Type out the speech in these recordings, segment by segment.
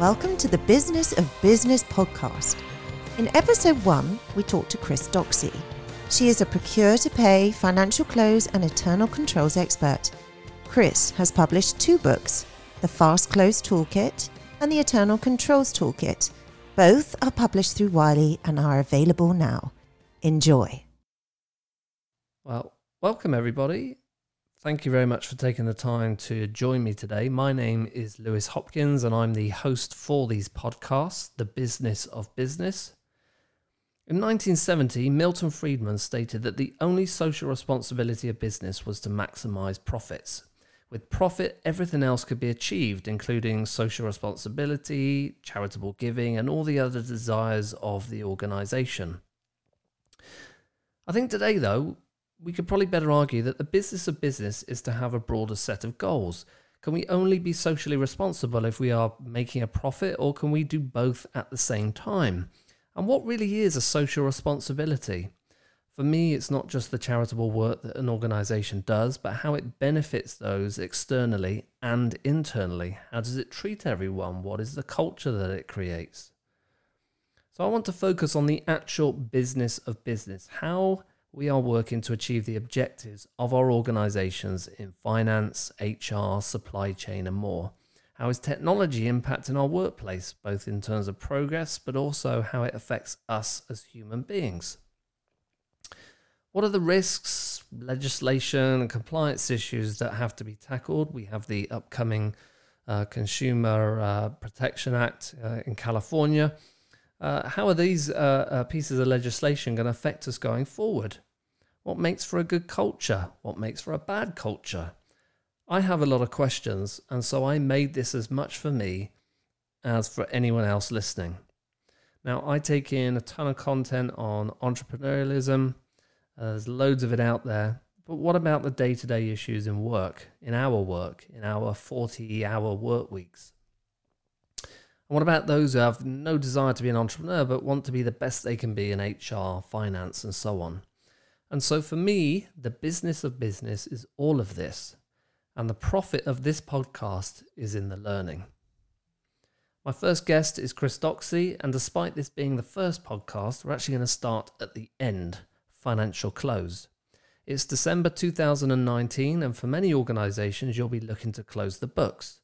Welcome to the Business of Business podcast. In episode 1, we talked to Chris Doxey. She is a Procure to Pay, Financial Close and Internal Controls expert. Chris has published 2 books, The Fast Close Toolkit and The Internal Controls Toolkit. Both are published through Wiley and are available now. Enjoy. Well, welcome everybody. Thank you very much for taking the time to join me today. My name is Lewis Hopkins and I'm the host for these podcasts, The Business of Business. In 1970, Milton Friedman stated that the only social responsibility of business was to maximize profits. With profit, everything else could be achieved, including social responsibility, charitable giving, and all the other desires of the organization. I think today, though, we could probably better argue that the business of business is to have a broader set of goals. Can we only be socially responsible if we are making a profit, or can we do both at the same time? And what really is a social responsibility? For me, it's not just the charitable work that an organization does, but how it benefits those externally and internally. How does it treat everyone? What is the culture that it creates? So I want to focus on the actual business of business, how we are working to achieve the objectives of our organizations in finance, HR, supply chain, and more. How is technology impacting our workplace, both in terms of progress, but also how it affects us as human beings? What are the risks, legislation, and compliance issues that have to be tackled? We have the upcoming Consumer Protection Act in California. How are these pieces of legislation going to affect us going forward? What makes for a good culture? What makes for a bad culture? I have a lot of questions, and so I made this as much for me as for anyone else listening. Now, I take in a ton of content on entrepreneurialism. There's loads of it out there. But what about the day-to-day issues in work, in our 40-hour work weeks? And what about those who have no desire to be an entrepreneur but want to be the best they can be in HR, finance, and so on? And so for me, the business of business is all of this. And the profit of this podcast is in the learning. My first guest is Chris Doxey, and despite this being the first podcast, we're actually going to start at the end, financial close. It's December 2019, and for many organizations, you'll be looking to close the books.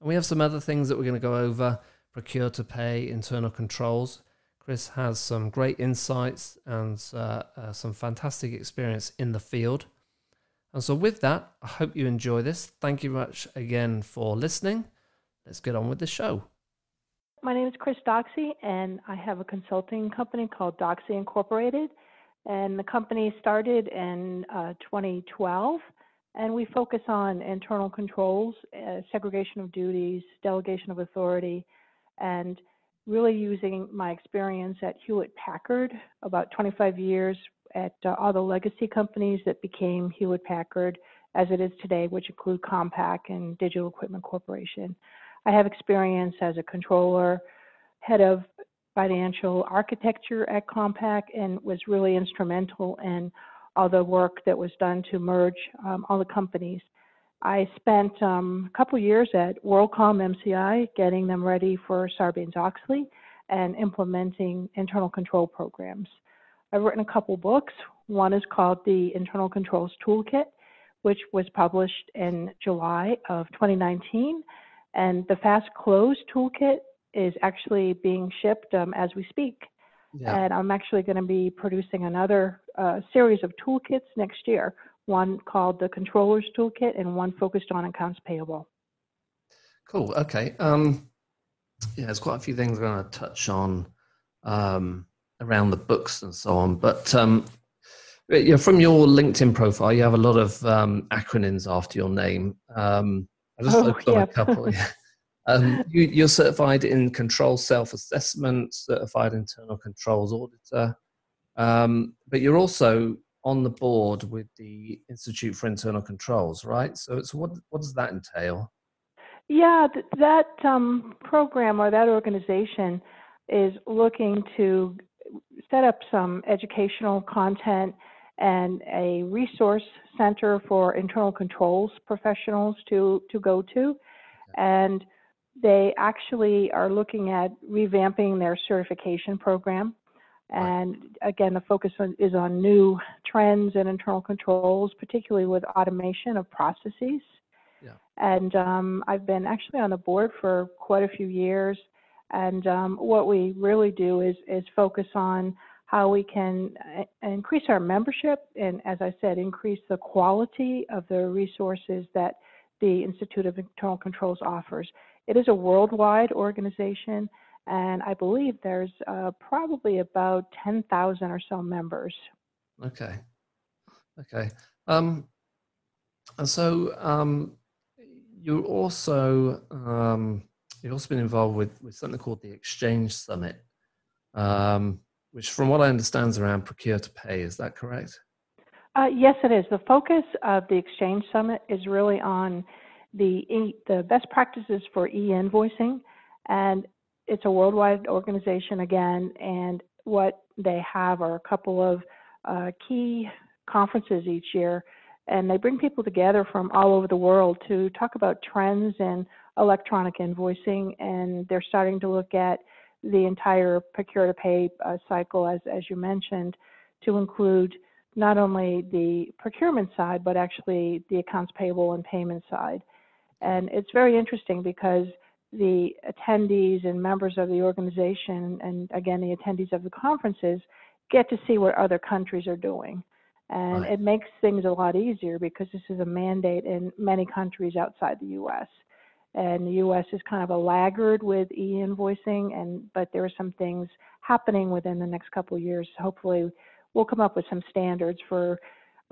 And we have some other things that we're going to go over, procure to pay, internal controls. Chris has some great insights and some fantastic experience in the field. And so with that, I hope you enjoy this. Thank you much again for listening. Let's get on with the show. My name is Chris Doxey, and I have a consulting company called Doxey Incorporated. And the company started in 2012, and we focus on internal controls, segregation of duties, delegation of authority, and really using my experience at Hewlett Packard, about 25 years at all the legacy companies that became Hewlett Packard as it is today, which include Compaq and Digital Equipment Corporation. I have experience as a controller, head of financial architecture at Compaq, and was really instrumental in all the work that was done to merge all the companies. I spent a couple years at WorldCom MCI getting them ready for Sarbanes-Oxley and implementing internal control programs. I've written a couple books. One is called The Internal Controls Toolkit, which was published in July of 2019. And the Fast Close Toolkit is actually being shipped as we speak. Yeah. And I'm actually going to be producing another series of toolkits next year, one called the Controllers Toolkit and one focused on accounts payable. Cool. Okay. Yeah, there's quite a few things we're going to touch on around the books and so on. But from your LinkedIn profile, you have a lot of acronyms after your name. I just looked on a couple. You're certified in control self-assessment, certified internal controls auditor, but you're also on the board with the Institute for Internal Controls, right? So it's what does that entail? Yeah, that program or that organization is looking to set up some educational content and a resource center for internal controls professionals to go to. And they actually are looking at revamping their certification program. And again, the focus is on new trends and internal controls, particularly with automation of processes. Yeah. And I've been actually on the board for quite a few years. And what we really do is focus on how we can increase our membership and, as I said, increase the quality of the resources that the Institute of Internal Controls offers. It is a worldwide organization, and I believe there's probably about 10,000 or so members. Okay. Okay. You've also been involved with something called the Exchange Summit, which from what I understand is around Procure to Pay. Is that correct? Yes, it is. The focus of the Exchange Summit is really on the best practices for e-invoicing, and it's a worldwide organization again, and what they have are a couple of key conferences each year, and they bring people together from all over the world to talk about trends in electronic invoicing, and they're starting to look at the entire procure to pay cycle, as you mentioned, to include not only the procurement side, but actually the accounts payable and payment side. And it's very interesting because the attendees and members of the organization, and again, the attendees of the conferences, get to see what other countries are doing. And Right. It makes things a lot easier because this is a mandate in many countries outside the US. And the US is kind of a laggard with e-invoicing, but there are some things happening within the next couple of years. Hopefully, we'll come up with some standards for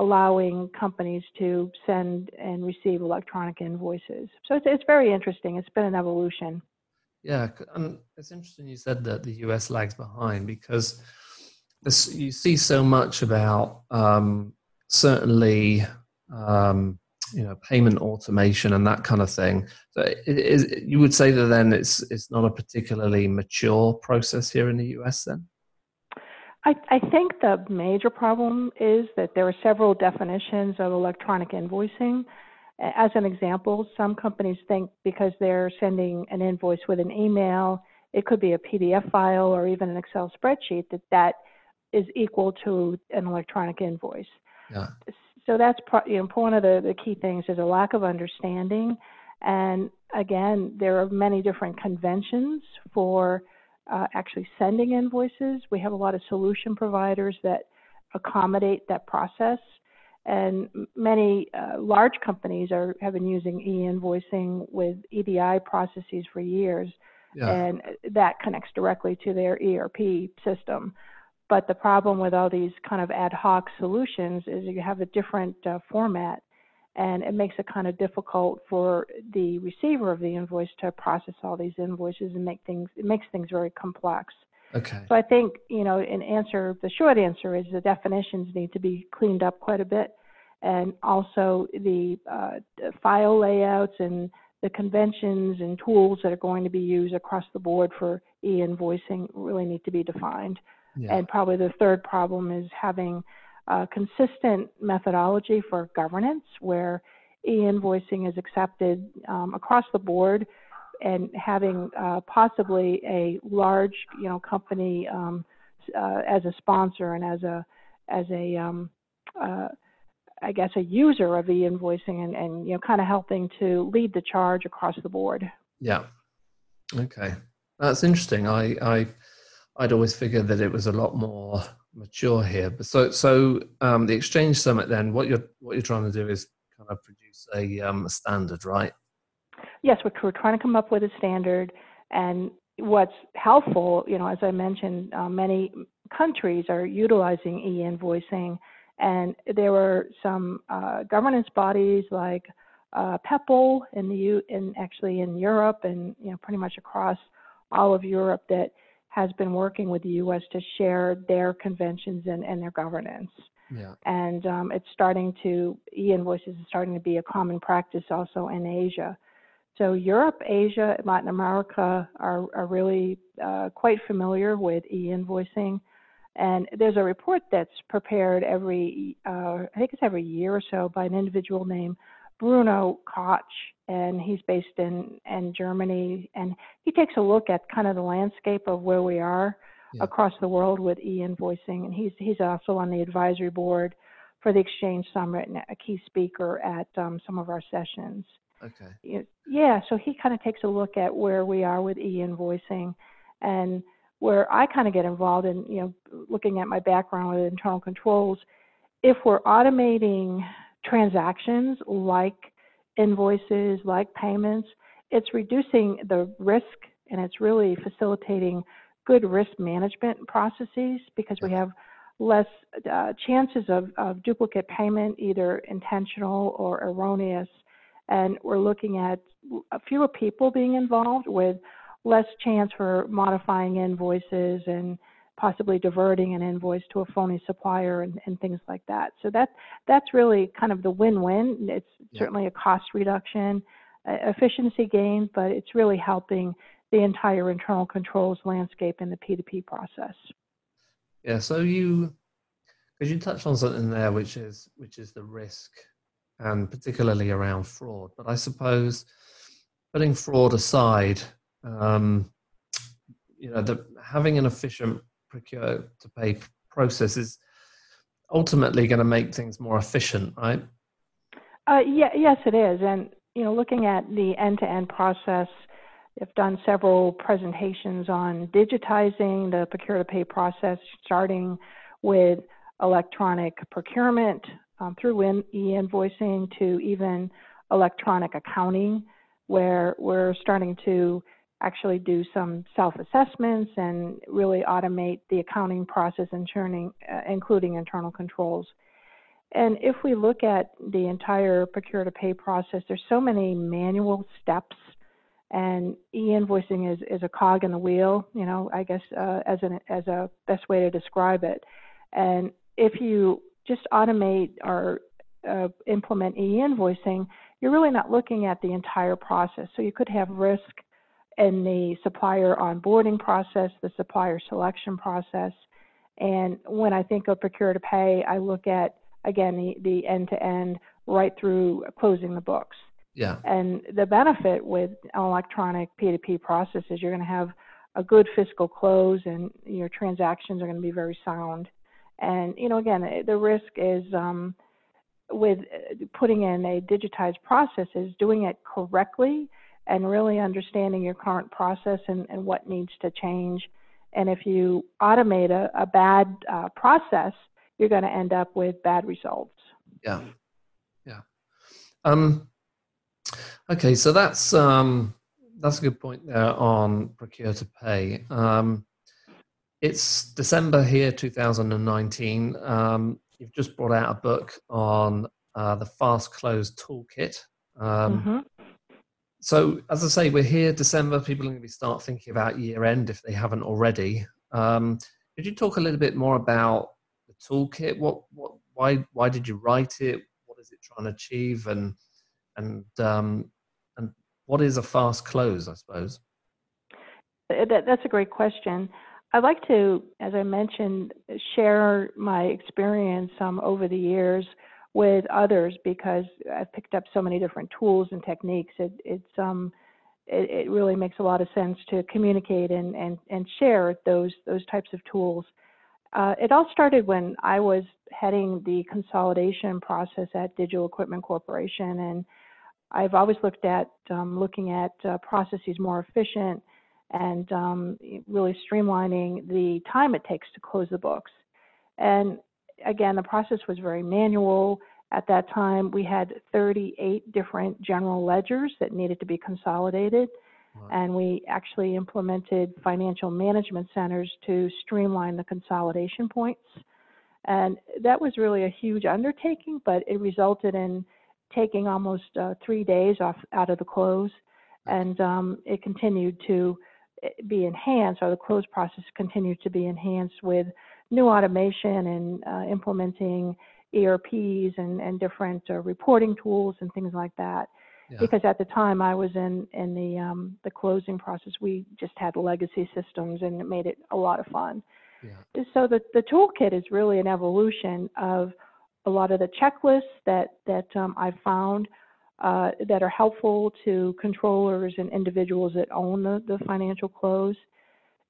allowing companies to send and receive electronic invoices. So it's very interesting. It's been an evolution. Yeah, and it's interesting you said that the US lags behind, because you see so much about payment automation and that kind of thing. So you would say that then it's not a particularly mature process here in the US then? I think the major problem is that there are several definitions of electronic invoicing. As an example, some companies think because they're sending an invoice with an email, it could be a PDF file or even an Excel spreadsheet, that is equal to an electronic invoice. Yeah. So that's one of the key things is a lack of understanding. And again, there are many different conventions for actually sending invoices. We have a lot of solution providers that accommodate that process, and many large companies have been using e-invoicing with EDI processes for years, yeah. And that connects directly to their ERP system. But the problem with all these kind of ad hoc solutions is you have a different format, and it makes it kind of difficult for the receiver of the invoice to process all these invoices and it makes things very complex. Okay. So I think, the short answer is the definitions need to be cleaned up quite a bit. And also the file layouts and the conventions and tools that are going to be used across the board for e-invoicing really need to be defined. Yeah. And probably the third problem is having consistent methodology for governance, where e-invoicing is accepted across the board, and having possibly a large, company as a sponsor and as a user of e-invoicing, and kind of helping to lead the charge across the board. Yeah. Okay, that's interesting. I'd always figured that it was a lot more mature here, but so the Exchange Summit. Then, what you're trying to do is kind of produce a standard, right? Yes, we're trying to come up with a standard. And what's helpful, as I mentioned, many countries are utilizing e-invoicing, and there were some governance bodies like PEPPOL in Europe, and pretty much across all of Europe that has been working with the U.S. to share their conventions and their governance. Yeah. And e-invoices is starting to be a common practice also in Asia. So Europe, Asia, Latin America are really quite familiar with e-invoicing. And there's a report that's prepared every year or so by an individual named Bruno Koch, and he's based in Germany, and he takes a look at kind of the landscape of where we are across the world with e-invoicing, and he's also on the advisory board for the Exchange Summit and a key speaker at some of our sessions. Okay. Yeah, so he kind of takes a look at where we are with e-invoicing, and where I kind of get involved in, you know, looking at my background with internal controls. If we're automating transactions like invoices, like payments, it's reducing the risk, and it's really facilitating good risk management processes, because we have less chances of duplicate payment, either intentional or erroneous. And we're looking at fewer people being involved with less chance for modifying invoices and possibly diverting an invoice to a phony supplier and things like that. So that's really kind of the win-win. It's certainly a cost reduction, efficiency gain, but it's really helping the entire internal controls landscape in the P2P process. Yeah, so you touched on something there, which is the risk, and particularly around fraud. But I suppose putting fraud aside, having an efficient procure to pay process is ultimately going to make things more efficient, right? Yes, it is. And, looking at the end-to-end process, I've done several presentations on digitizing the procure to pay process, starting with electronic procurement through e-invoicing to even electronic accounting, where we're starting to actually do some self-assessments and really automate the accounting process, including internal controls. And if we look at the entire procure to pay process, there's so many manual steps, and e-invoicing is a cog in the wheel, I guess, as a best way to describe it. And if you just automate or implement e-invoicing, you're really not looking at the entire process. So you could have risk in the supplier onboarding process, the supplier selection process. And when I think of procure to pay, I look at, again, the end-to-end right through closing the books. Yeah. And the benefit with an electronic P2P process is you're going to have a good fiscal close, and your transactions are going to be very sound. And, again, the risk is with putting in a digitized process is doing it correctly and really understanding your current process and what needs to change. And if you automate a bad process, you're going to end up with bad results. Yeah. Yeah. Okay, so that's a good point there on procure to pay. It's December here, 2019. You've just brought out a book on the Fast Close Toolkit. So, as I say, we're here December. People are going to start thinking about year end if they haven't already. Could you talk a little bit more about the toolkit? Why did you write it? What is it trying to achieve? And what is a fast close, I suppose? That's a great question. I'd like to, as I mentioned, share my experience over the years with others, because I've picked up so many different tools and techniques. It really makes a lot of sense to communicate and share those types of tools. It all started when I was heading the consolidation process at Digital Equipment Corporation, and I've always looked at processes more efficient and really streamlining the time it takes to close the books. And again, the process was very manual. At that time, we had 38 different general ledgers that needed to be consolidated. Wow. And we actually implemented financial management centers to streamline the consolidation points. And that was really a huge undertaking, but it resulted in taking almost 3 days out of the close. And it continued to be enhanced, or the close process continued to be enhanced with new automation and implementing ERPs and different reporting tools and things like that. Yeah. Because at the time I was in the closing process, we just had legacy systems, and it made it a lot of fun. Yeah. So the toolkit is really an evolution of a lot of the checklists that I've found, that are helpful to controllers and individuals that own the financial close.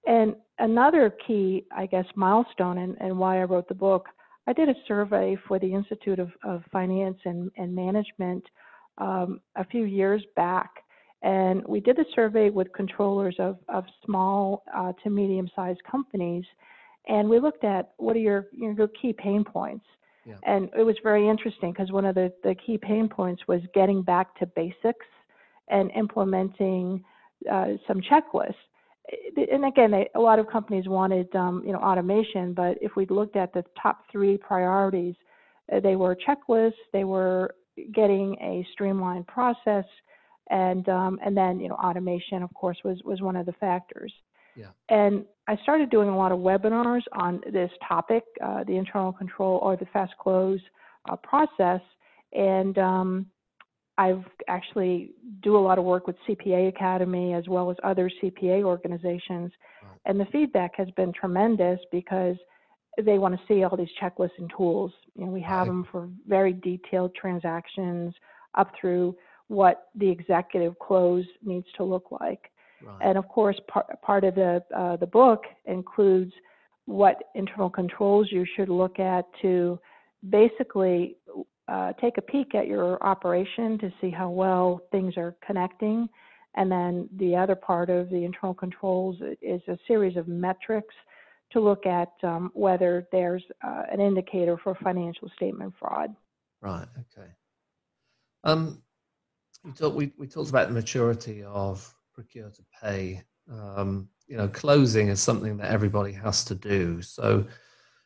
And another key, I guess, milestone and why I wrote the book, I did a survey for the Institute of Finance and Management a few years back. And we did a survey with controllers of small to medium-sized companies. And we looked at what are your key pain points. Yeah. And it was very interesting because one of the key pain points was getting back to basics and implementing some checklists. And again, a lot of companies wanted, automation, but if we looked at the top three priorities, they were checklists, they were getting a streamlined process, and then, automation, of course, was one of the factors. Yeah. And I started doing a lot of webinars on this topic, the internal control or the fast close process, and I've actually do a lot of work with CPA Academy as well as other CPA organizations. Right. And the feedback has been tremendous because they want to see all these checklists and tools. We have them for very detailed transactions up through what the executive close needs to look like. Right. And of course, part of the book includes what internal controls you should look at to basically take a peek at your operation to see how well things are connecting. And then the other part of the internal controls is a series of metrics to look at whether there's an indicator for financial statement fraud. Right. Okay. We talked about the maturity of Procure to Pay. Closing is something that everybody has to do. So,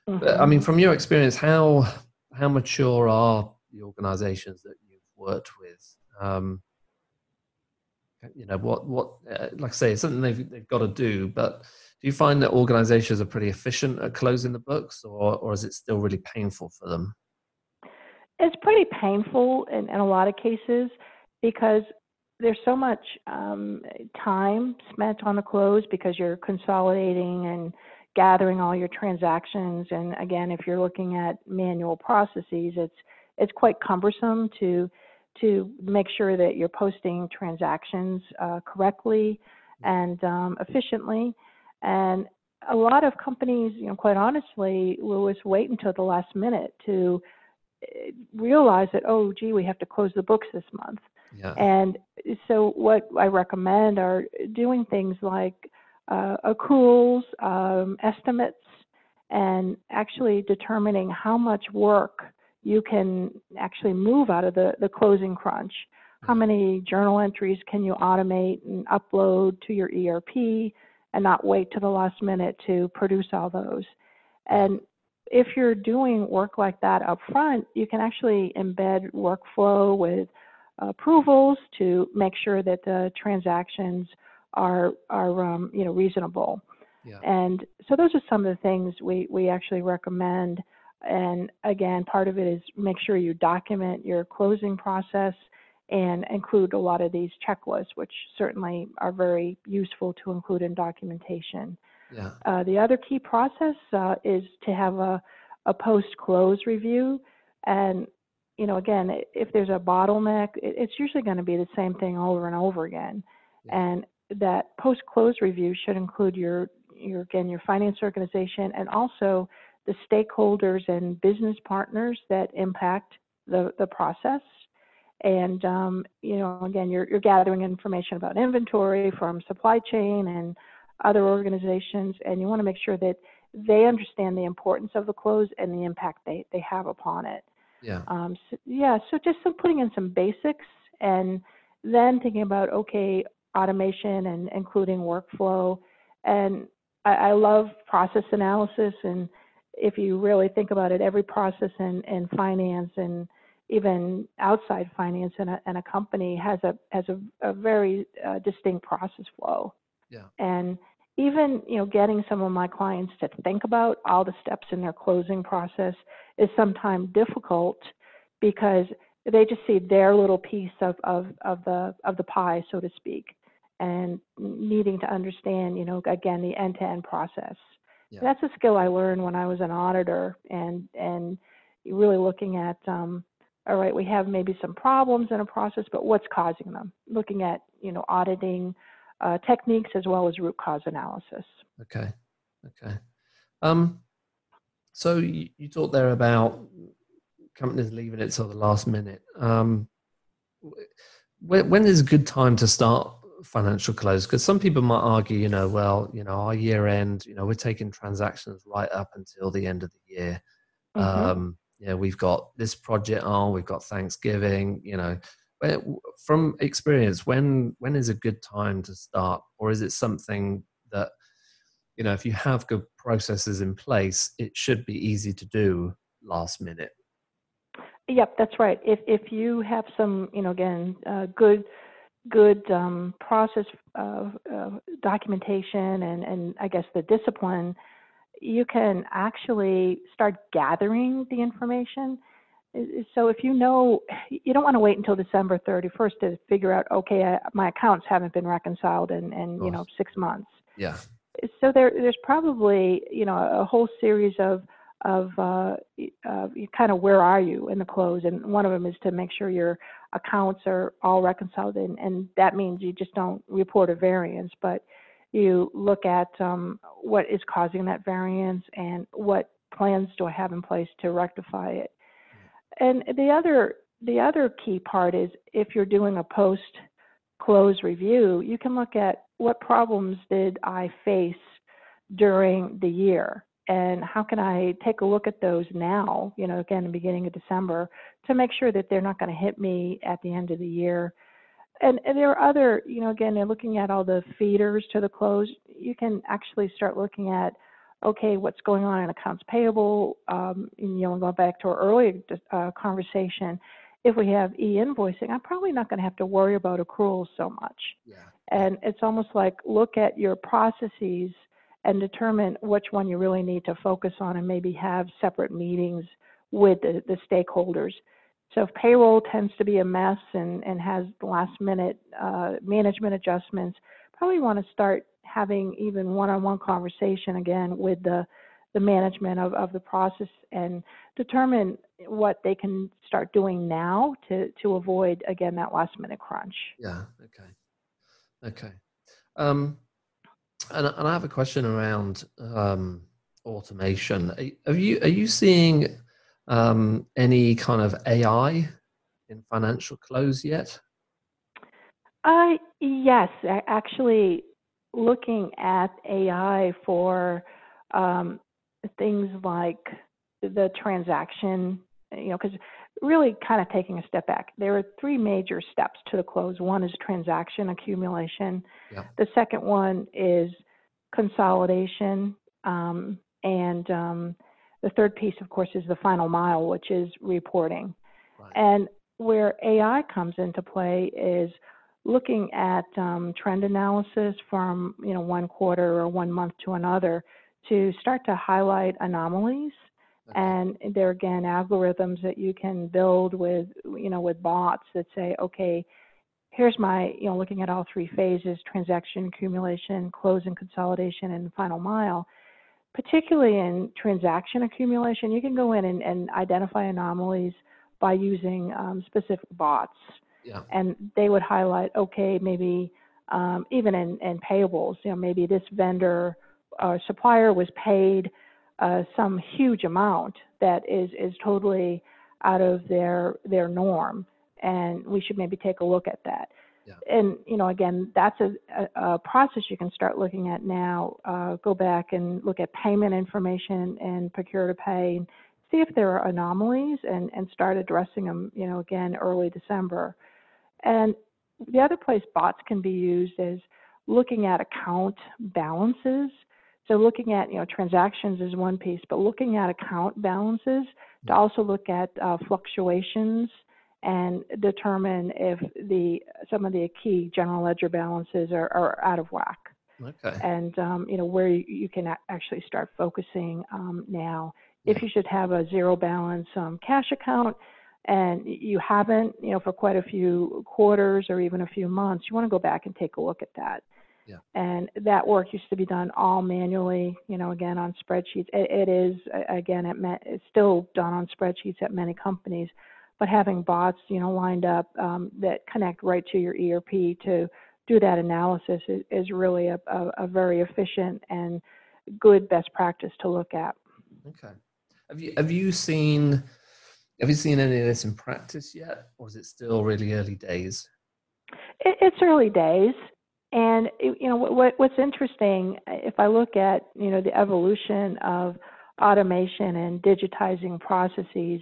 but, from your experience, how mature are the organizations that you've worked with? Like I say, it's something they've got to do, but do you find that organizations are pretty efficient at closing the books, or is it still really painful for them? It's pretty painful in a lot of cases because there's so much time spent on the close because you're consolidating and gathering all your transactions. And again, if you're looking at manual processes, it's quite cumbersome to make sure that you're posting transactions correctly and efficiently. And a lot of companies, quite honestly, Lewis, wait until the last minute to realize that, oh, gee, we have to close the books this month. Yeah. And so what I recommend are doing things like accruals, estimates, and actually determining how much work you can actually move out of the closing crunch. How many journal entries can you automate and upload to your ERP and not wait to the last minute to produce all those? And if you're doing work like that up front, you can actually embed workflow with approvals to make sure that the transactions are reasonable. Yeah. And so those are some of the things we actually recommend. And again, part of it is make sure you document your closing process and include a lot of these checklists, which certainly are very useful to include in documentation. Yeah. The other key process is to have a post-close review. And, again, if there's a bottleneck, it's usually going to be the same thing over and over again. And that post-close review should include your finance organization and also the stakeholders and business partners that impact the process. And, again, you're gathering information about inventory from supply chain and other organizations, and you want to make sure that they understand the importance of the close and the impact they have upon it. Yeah. So just putting in some basics and then thinking about, okay, automation and including workflow. And I love process analysis. And if you really think about it, every process in finance and even outside finance in a company has a very distinct process flow. Yeah. And even, getting some of my clients to think about all the steps in their closing process is sometimes difficult because they just see their little piece of the pie, so to speak, and needing to understand, again, the end-to-end process. Yeah. That's a skill I learned when I was an auditor and really looking at all right, we have maybe some problems in a process, but what's causing them? Looking at, you know, auditing techniques as well as root cause analysis. Okay, okay. So you talked there about companies leaving it till the last minute. When is a good time to start financial close? Because some people might argue, you know, well, you know, our year end, you know, we're taking transactions right up until the end of the year. Mm-hmm. Yeah, we've got this project on, we've got Thanksgiving, you know. From experience, when is a good time to start? Or is it something that, you know, if you have good processes in place, it should be easy to do last minute? Yep, that's right. If you have some, you know, again, good process of documentation and I guess the discipline, you can actually start gathering the information. So if you know, you don't want to wait until December 31st to figure out, okay, my accounts haven't been reconciled in you know, 6 months. Yeah. So there's probably, you know, a whole series of kind of where are you in the close, and one of them is to make sure your accounts are all reconciled, and that means you just don't report a variance, but you look at what is causing that variance and what plans do I have in place to rectify it. And the other key part is, if you're doing a post-close review, you can look at what problems did I face during the year, and how can I take a look at those now, you know, again, the beginning of December, to make sure that they're not going to hit me at the end of the year. And there are other, you know, again, they're looking at all the feeders to the close. You can actually start looking at, okay, what's going on in accounts payable? And, you know, going back to our earlier conversation, if we have e-invoicing, I'm probably not going to have to worry about accruals so much. Yeah. And it's almost like, look at your processes and determine which one you really need to focus on, and maybe have separate meetings with the stakeholders. So if payroll tends to be a mess and has last-minute management adjustments, probably want to start having even one-on-one conversation again with the management of the process, and determine what they can start doing now to avoid, again, that last-minute crunch. Yeah, okay. Okay. And I have a question around automation. Are you seeing any kind of AI in financial close yet? Yes, actually looking at AI for things like the transaction, you know, because really kind of taking a step back, there are three major steps to the close. One is transaction accumulation. Yeah. The second one is consolidation. And the third piece, of course, is the final mile, which is reporting. Right. And where AI comes into play is looking at trend analysis from, you know, one quarter or 1 month to another, to start to highlight anomalies. And there are, again, algorithms that you can build with, you know, with bots that say, okay, here's my, you know, looking at all three phases, transaction accumulation, close and consolidation, and final mile. Particularly in transaction accumulation, you can go in and identify anomalies by using specific bots. Yeah. And they would highlight, okay, maybe even in payables, you know, maybe this vendor or supplier was paid some huge amount that is totally out of their norm, and we should maybe take a look at that. Yeah. And, you know, again, that's a process you can start looking at now. Go back and look at payment information and Procure to Pay, and see if there are anomalies, and start addressing them, you know, again, early December. And the other place bots can be used is looking at account balances. So looking at, you know, transactions is one piece, but looking at account balances to also look at fluctuations and determine if some of the key general ledger balances are out of whack. Okay. And, you know, where you can actually start focusing now. If you should have a zero balance cash account and you haven't, you know, for quite a few quarters or even a few months, you want to go back and take a look at that. Yeah. And that work used to be done all manually, you know, again, on spreadsheets. It is, again, it's still done on spreadsheets at many companies, but having bots, you know, lined up that connect right to your ERP to do that analysis is really a very efficient and good best practice to look at. Okay. Have you seen any of this in practice yet, or is it still really early days? It's early days, and you know what's interesting. If I look at the evolution of automation and digitizing processes,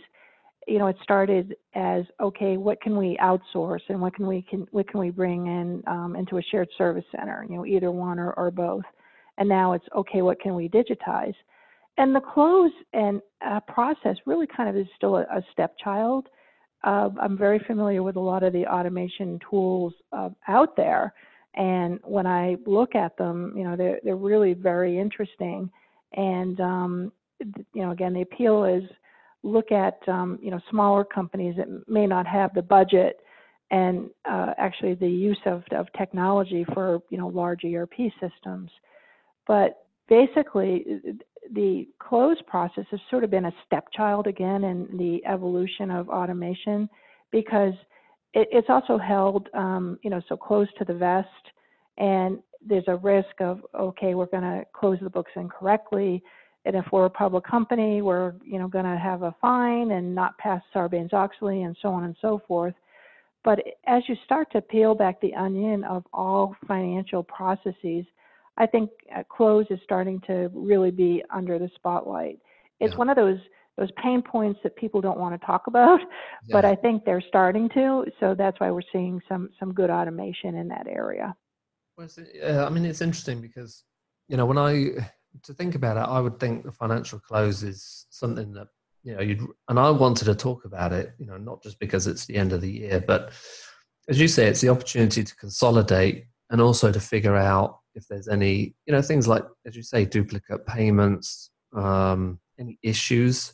it started as okay, what can we outsource, and what can we bring in into a shared service center? Either one or both. And now it's okay, what can we digitize? And the close and process really kind of is still a stepchild. I'm very familiar with a lot of the automation tools out there, and when I look at them, they're really very interesting. And again, the appeal is look at smaller companies that may not have the budget and actually the use of technology for large ERP systems, but basically the close process has sort of been a stepchild again in the evolution of automation, because it's also held, so close to the vest, and there's a risk of, okay, we're going to close the books incorrectly. And if we're a public company, we're, going to have a fine and not pass Sarbanes-Oxley and so on and so forth. But as you start to peel back the onion of all financial processes, I think close is starting to really be under the spotlight. It's one of those pain points that people don't want to talk about, but I think they're starting to. So that's why we're seeing some good automation in that area. Well, it's interesting because, when to think about it, I would think the financial close is something that, and I wanted to talk about it, not just because it's the end of the year, but as you say, it's the opportunity to consolidate and also to figure out if there's any, things like, as you say, duplicate payments, any issues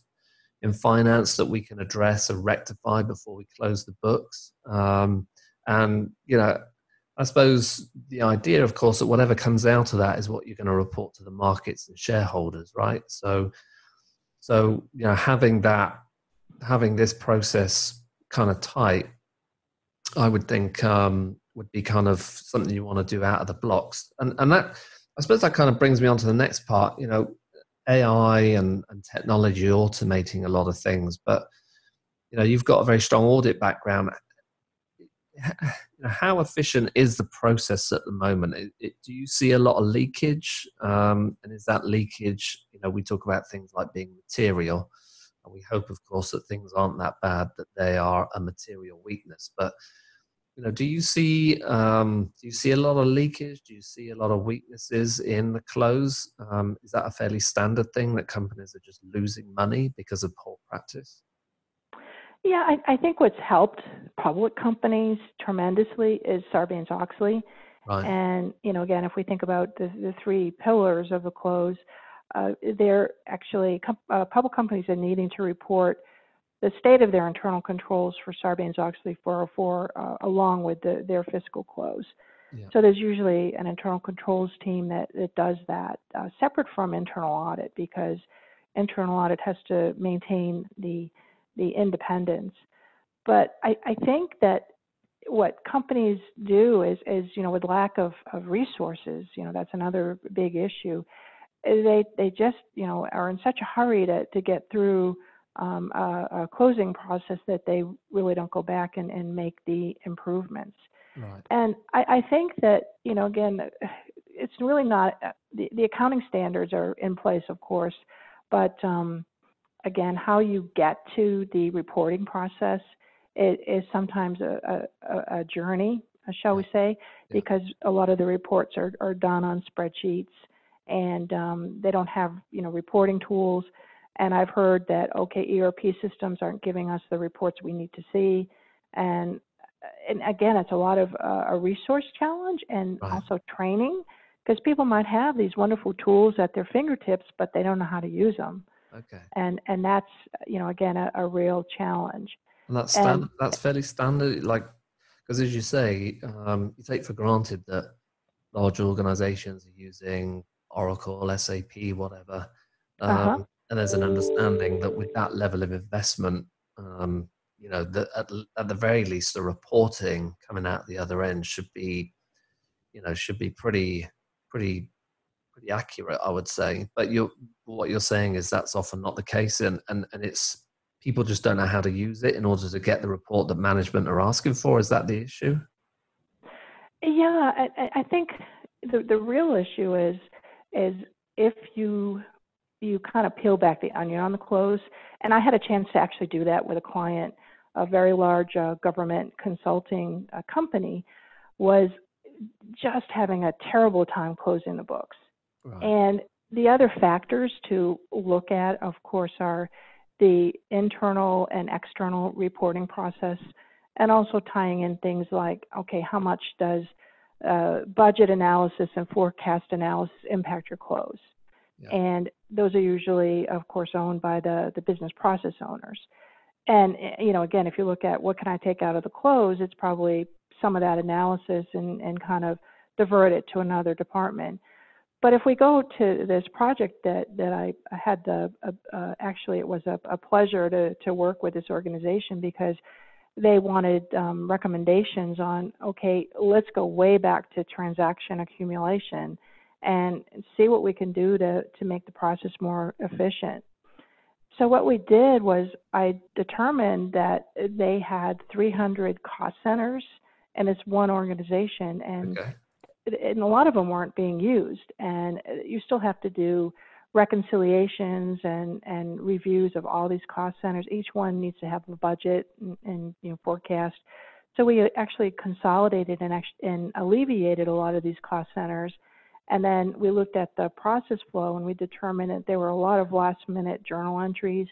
in finance that we can address or rectify before we close the books. I suppose the idea, of course, that whatever comes out of that is what you're going to report to the markets and shareholders, right? So having this process kind of tight, I would think, would be kind of something you want to do out of the blocks. And that, I suppose that kind of brings me on to the next part, AI and technology automating a lot of things, but, you've got a very strong audit background. How efficient is the process at the moment? Do you see a lot of leakage? And is that leakage, we talk about things like being material, and we hope, of course, that things aren't that bad, that they are a material weakness, but do you see a lot of leakage? Do you see a lot of weaknesses in the close? Is that a fairly standard thing that companies are just losing money because of poor practice? Yeah, I think what's helped public companies tremendously is Sarbanes-Oxley. Right. And, again, if we think about the three pillars of the close, they're actually public companies are needing to report the state of their internal controls for Sarbanes-Oxley 404 along with their fiscal close. Yeah. So there's usually an internal controls team that does that separate from internal audit, because internal audit has to maintain the independence. But I think that what companies do is with lack of resources, that's another big issue. They just, are in such a hurry to get through a closing process that they really don't go back and make the improvements. Right. And I think that, again, it's really not, the accounting standards are in place, of course, but again, how you get to the reporting process is sometimes a journey, shall we say, because a lot of the reports are done on spreadsheets, and they don't have, reporting tools. And I've heard that, okay, ERP systems aren't giving us the reports we need to see. And again, it's a lot of a resource challenge, and also training, because people might have these wonderful tools at their fingertips, but they don't know how to use them. Okay. And that's, again, a real challenge. And that's fairly standard, like, because as you say, you take for granted that large organizations are using Oracle, SAP, whatever. And there's an understanding that with that level of investment, you know, at the very least, the reporting coming out the other end should be, you know, should be pretty accurate, I would say. But what you're saying is that's often not the case, and it's people just don't know how to use it in order to get the report that management are asking for. Is that the issue? Yeah, I think the real issue is if you kind of peel back the onion on the close. And I had a chance to actually do that with a client, a very large government consulting company, was just having a terrible time closing the books. Right. And the other factors to look at, of course, are the internal and external reporting process, and also tying in things like, okay, how much does budget analysis and forecast analysis impact your close? Yeah. And those are usually, of course, owned by the business process owners. And, you know, again, if you look at what can I take out of the close, it's probably some of that analysis and kind of divert it to another department. But if we go to this project that I had actually it was a pleasure to work with this organization, because they wanted recommendations on, okay, let's go way back to transaction accumulation and see what we can do to make the process more efficient. So what we did was I determined that they had 300 cost centers in this one organization, and a lot of them weren't being used. And you still have to do reconciliations and reviews of all these cost centers. Each one needs to have a budget and you know, forecast. So we actually consolidated and alleviated a lot of these cost centers. And then we looked at the process flow, and we determined that there were a lot of last-minute journal entries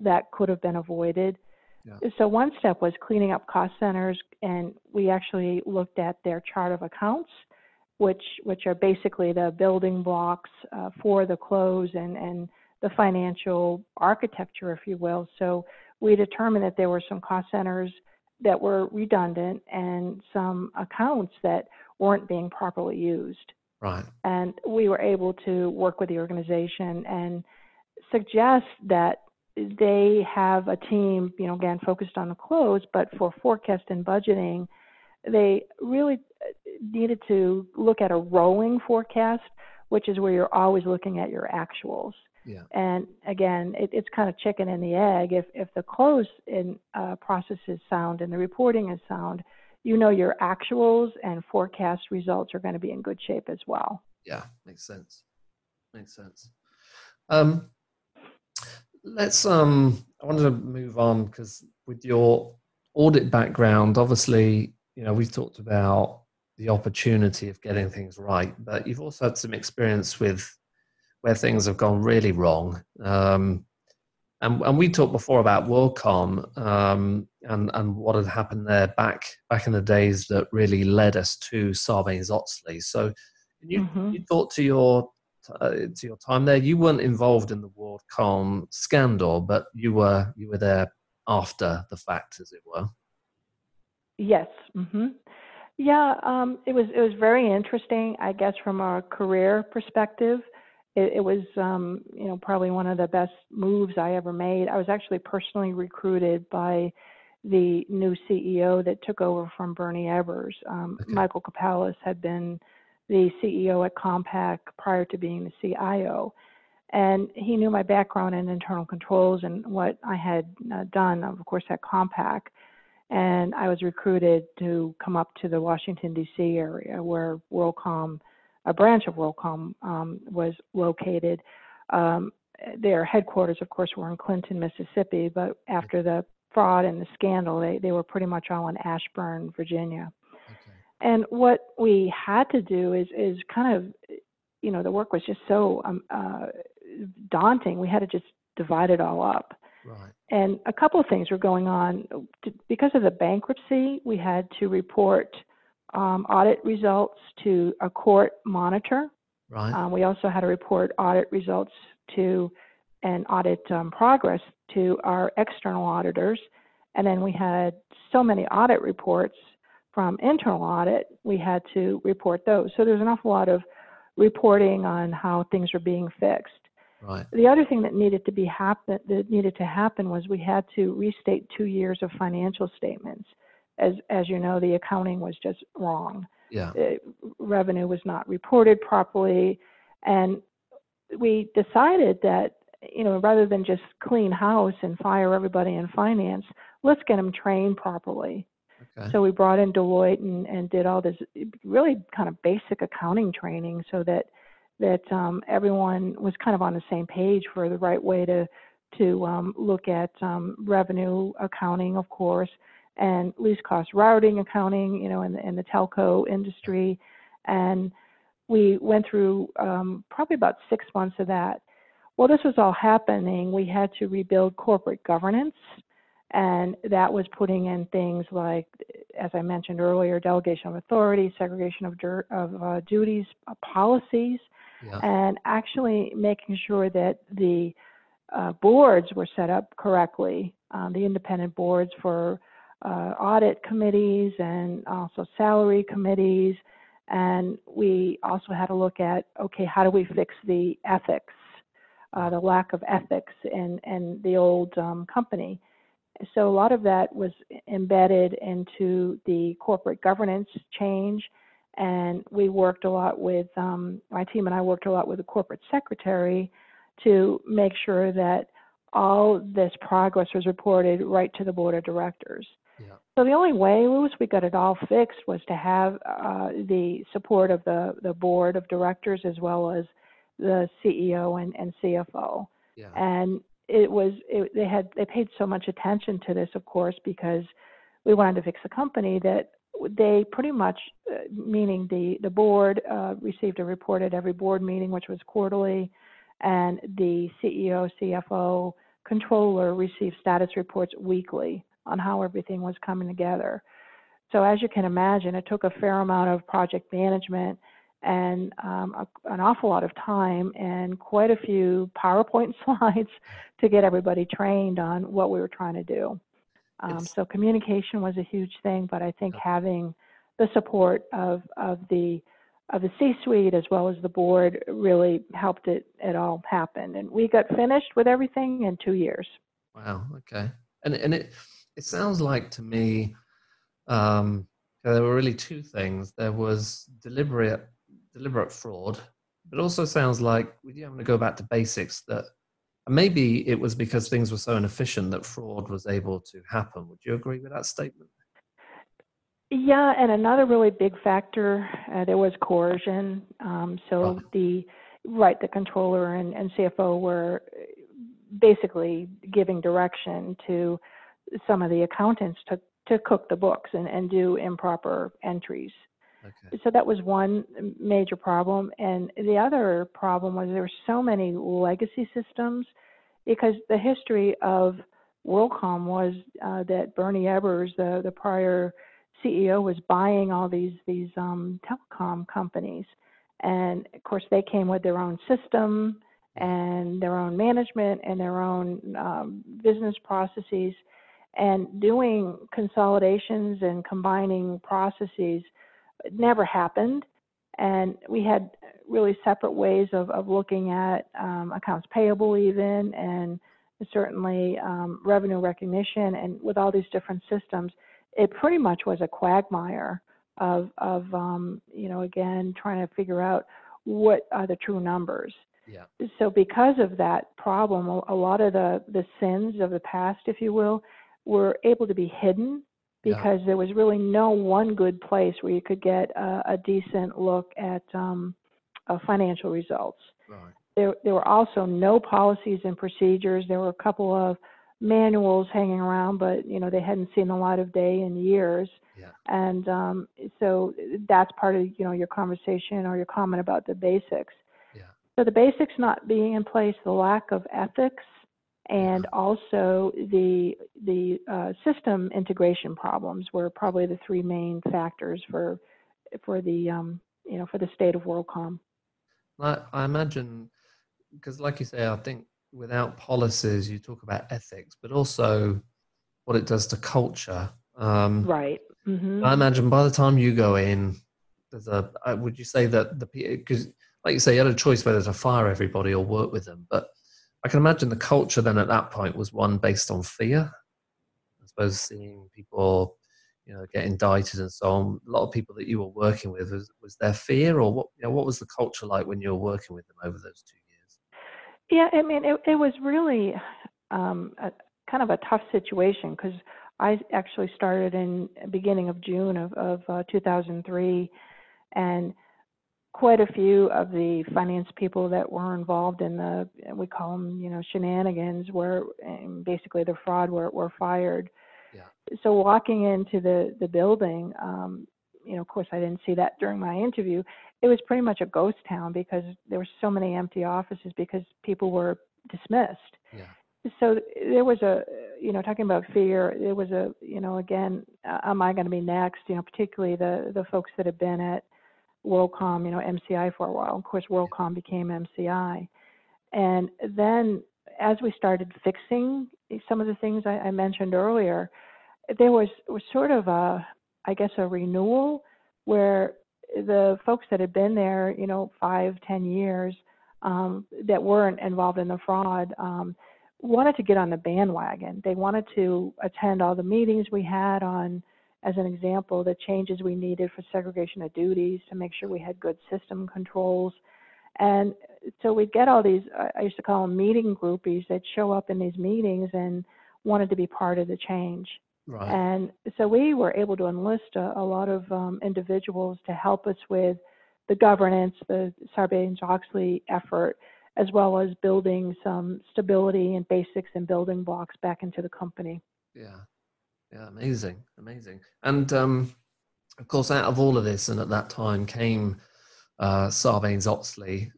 that could have been avoided. Yeah. So one step was cleaning up cost centers, and we actually looked at their chart of accounts, which are basically the building blocks for the close and the financial architecture, if you will. So we determined that there were some cost centers that were redundant and some accounts that weren't being properly used. Right. And we were able to work with the organization and suggest that they have a team, you know, again, focused on the close, but for forecast and budgeting, they really needed to look at a rolling forecast, which is where you're always looking at your actuals. Yeah. And again, it's kind of chicken and the egg. If the close process is sound and the reporting is sound, you know your actuals and forecast results are going to be in good shape as well. Yeah, makes sense. I wanted to move on, because with your audit background, obviously, you know, we've talked about the opportunity of getting things right, but you've also had some experience with where things have gone really wrong. And we talked before about WorldCom and what had happened there back in the days that really led us to Sarbanes-Oxley. So you thought to your time there. You weren't involved in the WorldCom scandal, but you were there after the fact, as it were. Yes. Mm-hmm. Yeah. It was very interesting, I guess, from a career perspective. It was, you know, probably one of the best moves I ever made. I was actually personally recruited by the new CEO that took over from Bernie Ebbers. Michael Capellas had been the CEO at Compaq prior to being the CIO. And he knew my background in internal controls and what I had done, of course, at Compaq. And I was recruited to come up to the Washington, D.C. area where WorldCom, a branch of WorldCom, was located. Their headquarters, of course, were in Clinton, Mississippi, but after the fraud and the scandal, they were pretty much all in Ashburn, Virginia. Okay. And what we had to do is kind of, you know, the work was just so daunting. We had to just divide it all up. Right. And a couple of things were going on. Because of the bankruptcy, we had to report audit results to a court monitor. Right. We also had to report audit results to an audit progress to our external auditors. And then we had so many audit reports from internal audit, we had to report those. So there's an awful lot of reporting on how things are being fixed. Right. The other thing that needed to happen was we had to restate 2 years of financial statements. As you know, the accounting was just wrong. Yeah. Revenue was not reported properly, and we decided that, you know, rather than just clean house and fire everybody in finance, let's get them trained properly. Okay. So we brought in Deloitte and did all this really kind of basic accounting training so that everyone was kind of on the same page for the right way to look at revenue accounting, of course, and least cost routing accounting, you know, in the telco industry. And we went through probably about 6 months of that. While this was all happening, we had to rebuild corporate governance. And that was putting in things like, as I mentioned earlier, delegation of authority, segregation of duties, policies, yeah. And actually making sure that the boards were set up correctly, the independent boards for audit committees and also salary committees. And we also had to look at, okay, how do we fix the ethics, the lack of ethics in the old company? So a lot of that was embedded into the corporate governance change. And we worked a lot with, my team and I worked a lot with the corporate secretary to make sure that all this progress was reported right to the board of directors. Yeah. So the only way, Lewis, we got it all fixed was to have the support of the board of directors as well as the CEO and CFO. Yeah. And they paid so much attention to this, of course, because we wanted to fix a company that they pretty much, meaning the board, received a report at every board meeting, which was quarterly, and the CEO, CFO, controller received status reports weekly on how everything was coming together. So as you can imagine, it took a fair amount of project management and an awful lot of time and quite a few PowerPoint slides to get everybody trained on what we were trying to do. So communication was a huge thing, but I think having the support of the C-suite as well as the board really helped it all happen. And we got finished with everything in 2 years. Wow. Okay. And it sounds like to me there were really two things. There was deliberate fraud, but also sounds like we do have to go back to basics. That maybe it was because things were so inefficient that fraud was able to happen. Would you agree with that statement? Yeah, and another really big factor there was coercion. The controller and CFO were basically giving direction to some of the accountants to cook the books and do improper entries. Okay. So that was one major problem. And the other problem was there were so many legacy systems, because the history of WorldCom was that Bernie Ebbers, the prior CEO, was buying all these telecom companies. And of course they came with their own system and their own management and their own business processes, and doing consolidations and combining processes never happened. And we had really separate ways of looking at accounts payable even, and certainly revenue recognition. And with all these different systems, it pretty much was a quagmire of you know, again, trying to figure out what are the true numbers. Yeah. So because of that problem, a lot of the sins of the past, if you will, were able to be hidden, because there was really no one good place where you could get a decent look at financial results. Right. There were also no policies and procedures. There were a couple of manuals hanging around, but you know, they hadn't seen the light of day in years. Yeah. And so that's part of, you know, your conversation or your comment about the basics. Yeah. So the basics not being in place, the lack of ethics, and also the system integration problems were probably the three main factors for the state of WorldCom. I imagine, because like you say, I think without policies, you talk about ethics, but also what it does to culture. Right. Mm-hmm. I imagine by the time you go in, would you say that because like you say, you had a choice whether to fire everybody or work with them. But I can imagine the culture then at that point was one based on fear. I suppose seeing people, you know, get indicted and so on. A lot of people that you were working with, was there fear, or what? You know, what was the culture like when you were working with them over those 2 years? Yeah, I mean, it was really kind of a tough situation, because I actually started in the beginning of June of 2003, and quite a few of the finance people that were involved in the, we call them, you know, shenanigans, were basically the fraud, were fired. Yeah. So walking into the building, you know, of course I didn't see that during my interview. It was pretty much a ghost town, because there were so many empty offices because people were dismissed. Yeah. So there was a, you know, talking about fear, there was a, you know, again, am I going to be next? You know, particularly the folks that had been at WorldCom, you know, MCI for a while. Of course, WorldCom became MCI. And then as we started fixing some of the things I mentioned earlier, there was sort of a, I guess, a renewal where the folks that had been there, you know, 5-10 years that weren't involved in the fraud, wanted to get on the bandwagon. They wanted to attend all the meetings we had on, as an example, the changes we needed for segregation of duties to make sure we had good system controls. And so we'd get all these, I used to call them meeting groupies, that show up in these meetings and wanted to be part of the change. Right. And so we were able to enlist a lot of individuals to help us with the governance, the Sarbanes-Oxley effort, as well as building some stability and basics and building blocks back into the company. Yeah, yeah, amazing, amazing. And of course, out of all of this, and at that time came Sarbanes-Oxley.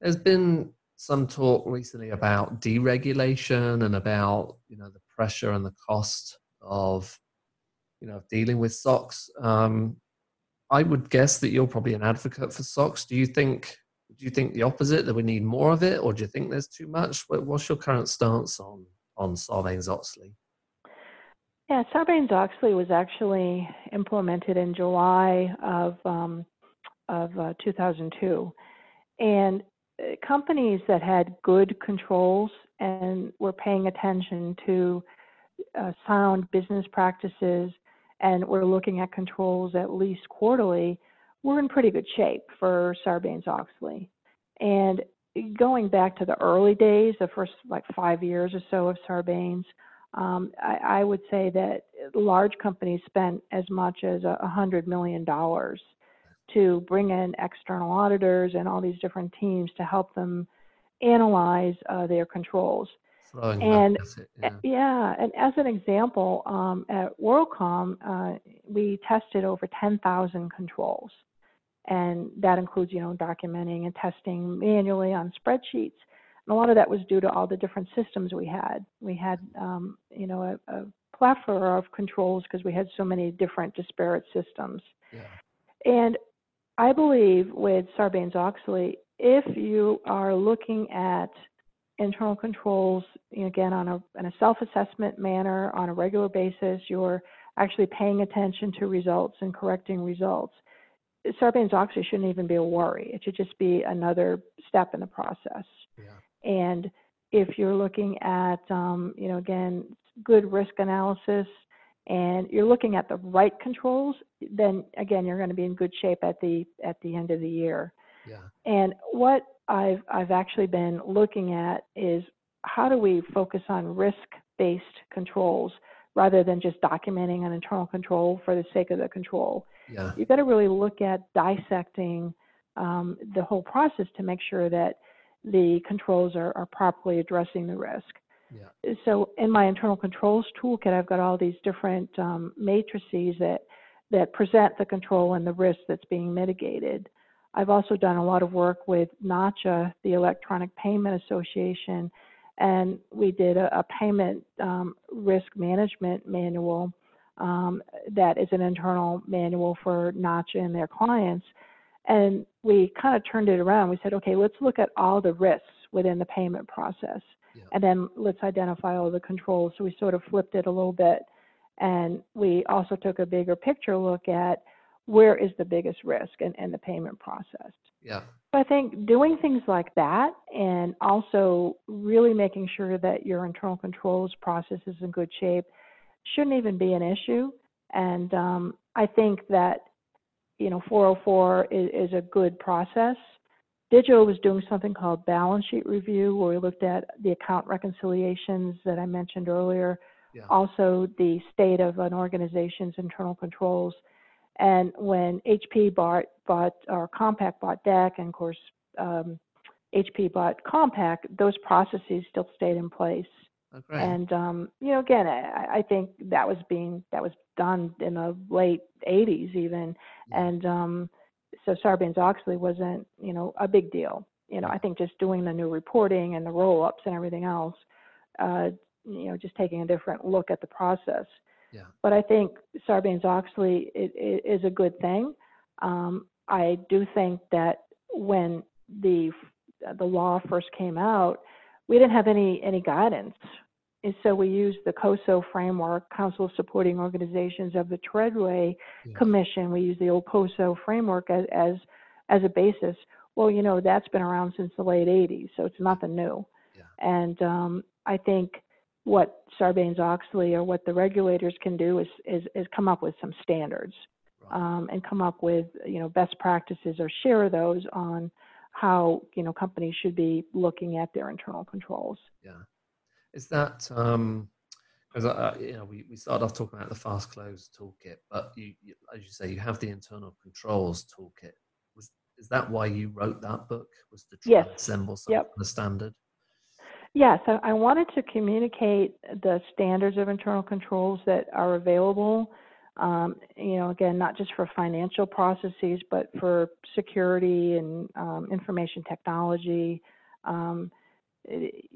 There's been some talk recently about deregulation and about, you know, the pressure and the cost of, you know, dealing with SOX. I would guess that you're probably an advocate for SOX. Do you think the opposite, that we need more of it, or do you think there's too much? What's your current stance on Sarbanes-Oxley? Yeah, Sarbanes-Oxley was actually implemented in July of 2002. And companies that had good controls and were paying attention to sound business practices and were looking at controls at least quarterly, we're in pretty good shape for Sarbanes-Oxley. And going back to the early days, the first like 5 years or so of Sarbanes, I would say that large companies spent as much as $100 million to bring in external auditors and all these different teams to help them analyze their controls. And and as an example, at WorldCom, we tested over 10,000 controls. And that includes, you know, documenting and testing manually on spreadsheets. And a lot of that was due to all the different systems we had. We had, you know, a plethora of controls because we had so many different disparate systems. Yeah. And I believe with Sarbanes-Oxley, if you are looking at internal controls, again, in a self-assessment manner on a regular basis, you're actually paying attention to results and correcting results, Sarbanes-Oxley shouldn't even be a worry. It should just be another step in the process. Yeah. And if you're looking at, you know, again, good risk analysis, and you're looking at the right controls, then again, you're going to be in good shape at the end of the year. Yeah. And what I've actually been looking at is, how do we focus on risk-based controls rather than just documenting an internal control for the sake of the control? Yeah. You've got to really look at dissecting the whole process to make sure that the controls are properly addressing the risk. Yeah. So in my internal controls toolkit, I've got all these different matrices that present the control and the risk that's being mitigated. I've also done a lot of work with NACHA, the Electronic Payment Association, and we did a payment risk management manual that is an internal manual for NACHA and their clients. And we kind of turned it around. We said, okay, let's look at all the risks within the payment process, yeah, and then let's identify all the controls. So we sort of flipped it a little bit. And we also took a bigger picture look at where is the biggest risk and the payment process. Yeah. So I think doing things like that and also really making sure that your internal controls process is in good shape shouldn't even be an issue. And I think that, you know, 404 is a good process. Digital was doing something called balance sheet review, where we looked at the account reconciliations that I mentioned earlier, yeah. Also the state of an organization's internal controls. And when HP bought or Compaq bought DEC, and of course HP bought Compaq, those processes still stayed in place. Okay. And you know, again, I think that was done in the late 80s even, and so Sarbanes-Oxley wasn't, you know, a big deal. You know, I think just doing the new reporting and the roll-ups and everything else, you know, just taking a different look at the process. Yeah. But I think Sarbanes-Oxley it is a good thing. I do think that when the law first came out, we didn't have any guidance. And so we used the COSO framework, Council of Supporting Organizations of the Treadway yeah. Commission. We used the old COSO framework as a basis. Well, you know, that's been around since the late 80s, so it's nothing new. Yeah. And I think what Sarbanes-Oxley or what the regulators can do is come up with some standards, right. And come up with, you know, best practices or share those on how, you know, companies should be looking at their internal controls. Yeah. Is that, because you know, we started off talking about the fast close toolkit, but you, as you say, you have the internal controls toolkit. Is that why you wrote that book? Was to try yes. and assemble some yep. kind of standard? Yeah, so I wanted to communicate the standards of internal controls that are available. You know, again, not just for financial processes, but for security and information technology.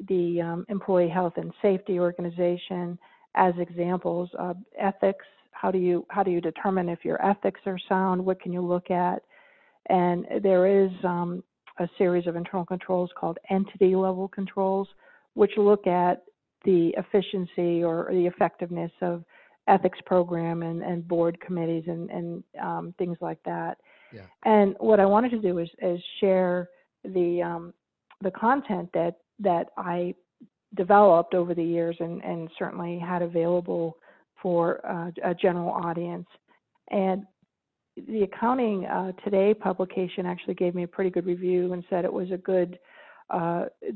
The employee health and safety organization as examples of ethics. How do you determine if your ethics are sound? What can you look at? And there is a series of internal controls called entity level controls, which look at the efficiency or the effectiveness of ethics program and board committees and things like that. Yeah. And what I wanted to do is share the content that I developed over the years and certainly had available for a general audience. And the Accounting Today publication actually gave me a pretty good review and said it was a good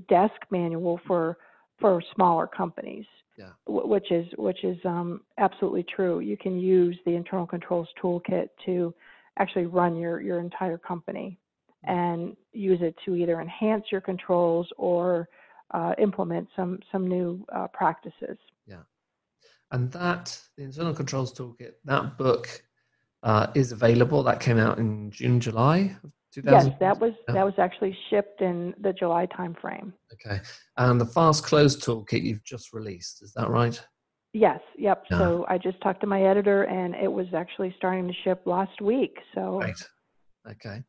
desk manual for smaller companies, yeah. which is absolutely true. You can use the internal controls toolkit to actually run your entire company and use it to either enhance your controls or implement some new practices. Yeah. And the Internal Controls Toolkit, that book is available. That came out in June, July of 2000. Yes, that was actually shipped in the July timeframe. Okay. And the Fast Close Toolkit you've just released, is that right? Yes. Yep. Yeah. So I just talked to my editor and it was actually starting to ship last week. So. Right. Okay.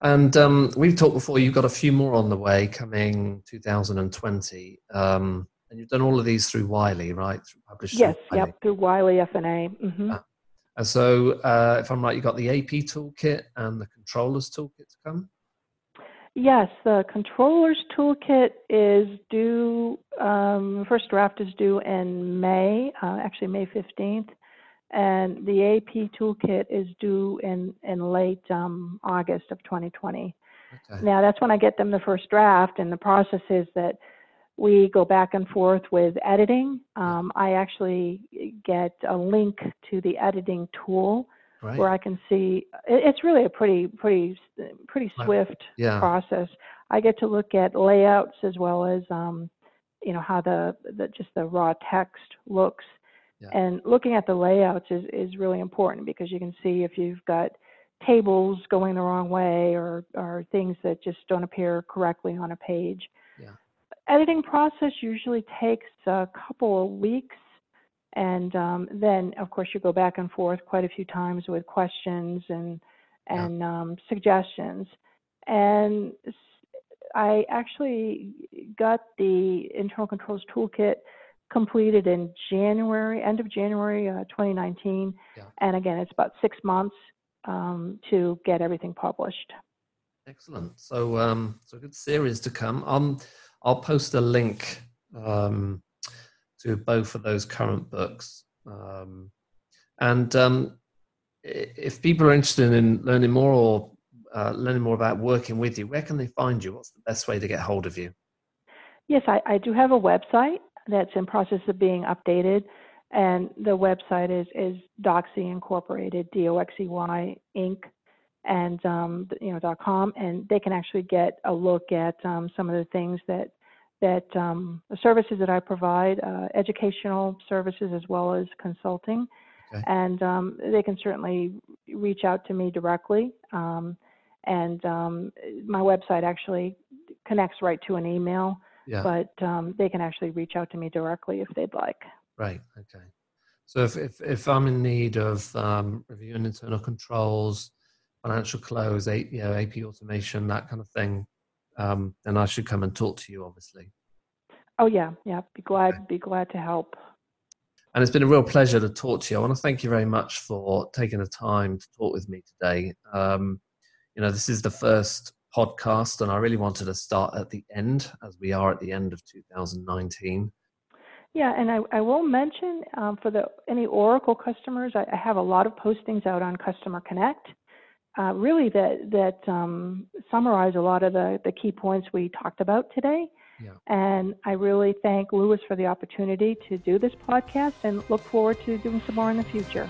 And we've talked before, you've got a few more on the way coming 2020. And you've done all of these through Wiley, right? Through Wiley F&A. Mm-hmm. Yeah. And so, if I'm right, you've got the AP toolkit and the controllers toolkit to come? Yes, the controllers toolkit is due, first draft is due in May, actually May 15th. And the AP toolkit is due in late August of 2020. Okay. Now, that's when I get them the first draft, and the process is that we go back and forth with editing. I actually get a link to the editing tool right. where I can see. It's really a pretty swift yeah. process. I get to look at layouts as well as you know, how the raw text looks. Yeah. And looking at the layouts is really important because you can see if you've got tables going the wrong way or things that just don't appear correctly on a page. Yeah. Editing process usually takes a couple of weeks. And then, of course, you go back and forth quite a few times with questions and yeah. Suggestions. And I actually got the Internal Controls Toolkit completed in January, end of January 2019. Yeah. And again, it's about 6 months to get everything published. Excellent. So, so a good series to come. I'll post a link to both of those current books. And if people are interested in learning more or learning more about working with you, where can they find you? What's the best way to get hold of you? Yes, I do have a website that's in process of being updated. And the website is Doxey Incorporated, D-O-X-E-Y, Inc., and .com, and they can actually get a look at some of the things that the services that I provide, educational services as well as consulting, okay. And they can certainly reach out to me directly. And my website actually connects right to an email, yeah. But they can actually reach out to me directly if they'd like. Right. Okay. So if I'm in need of reviewing internal controls, financial close, AP automation, that kind of thing, then I should come and talk to you, obviously. Oh yeah. Be glad to help. And it's been a real pleasure to talk to you. I want to thank you very much for taking the time to talk with me today. This is the first podcast, and I really wanted to start at the end, as we are at the end of 2019. Yeah, and I will mention for any Oracle customers, I have a lot of postings out on Customer Connect, really that summarize a lot of the key points we talked about today. Yeah. And I really thank Lewis for the opportunity to do this podcast and look forward to doing some more in the future.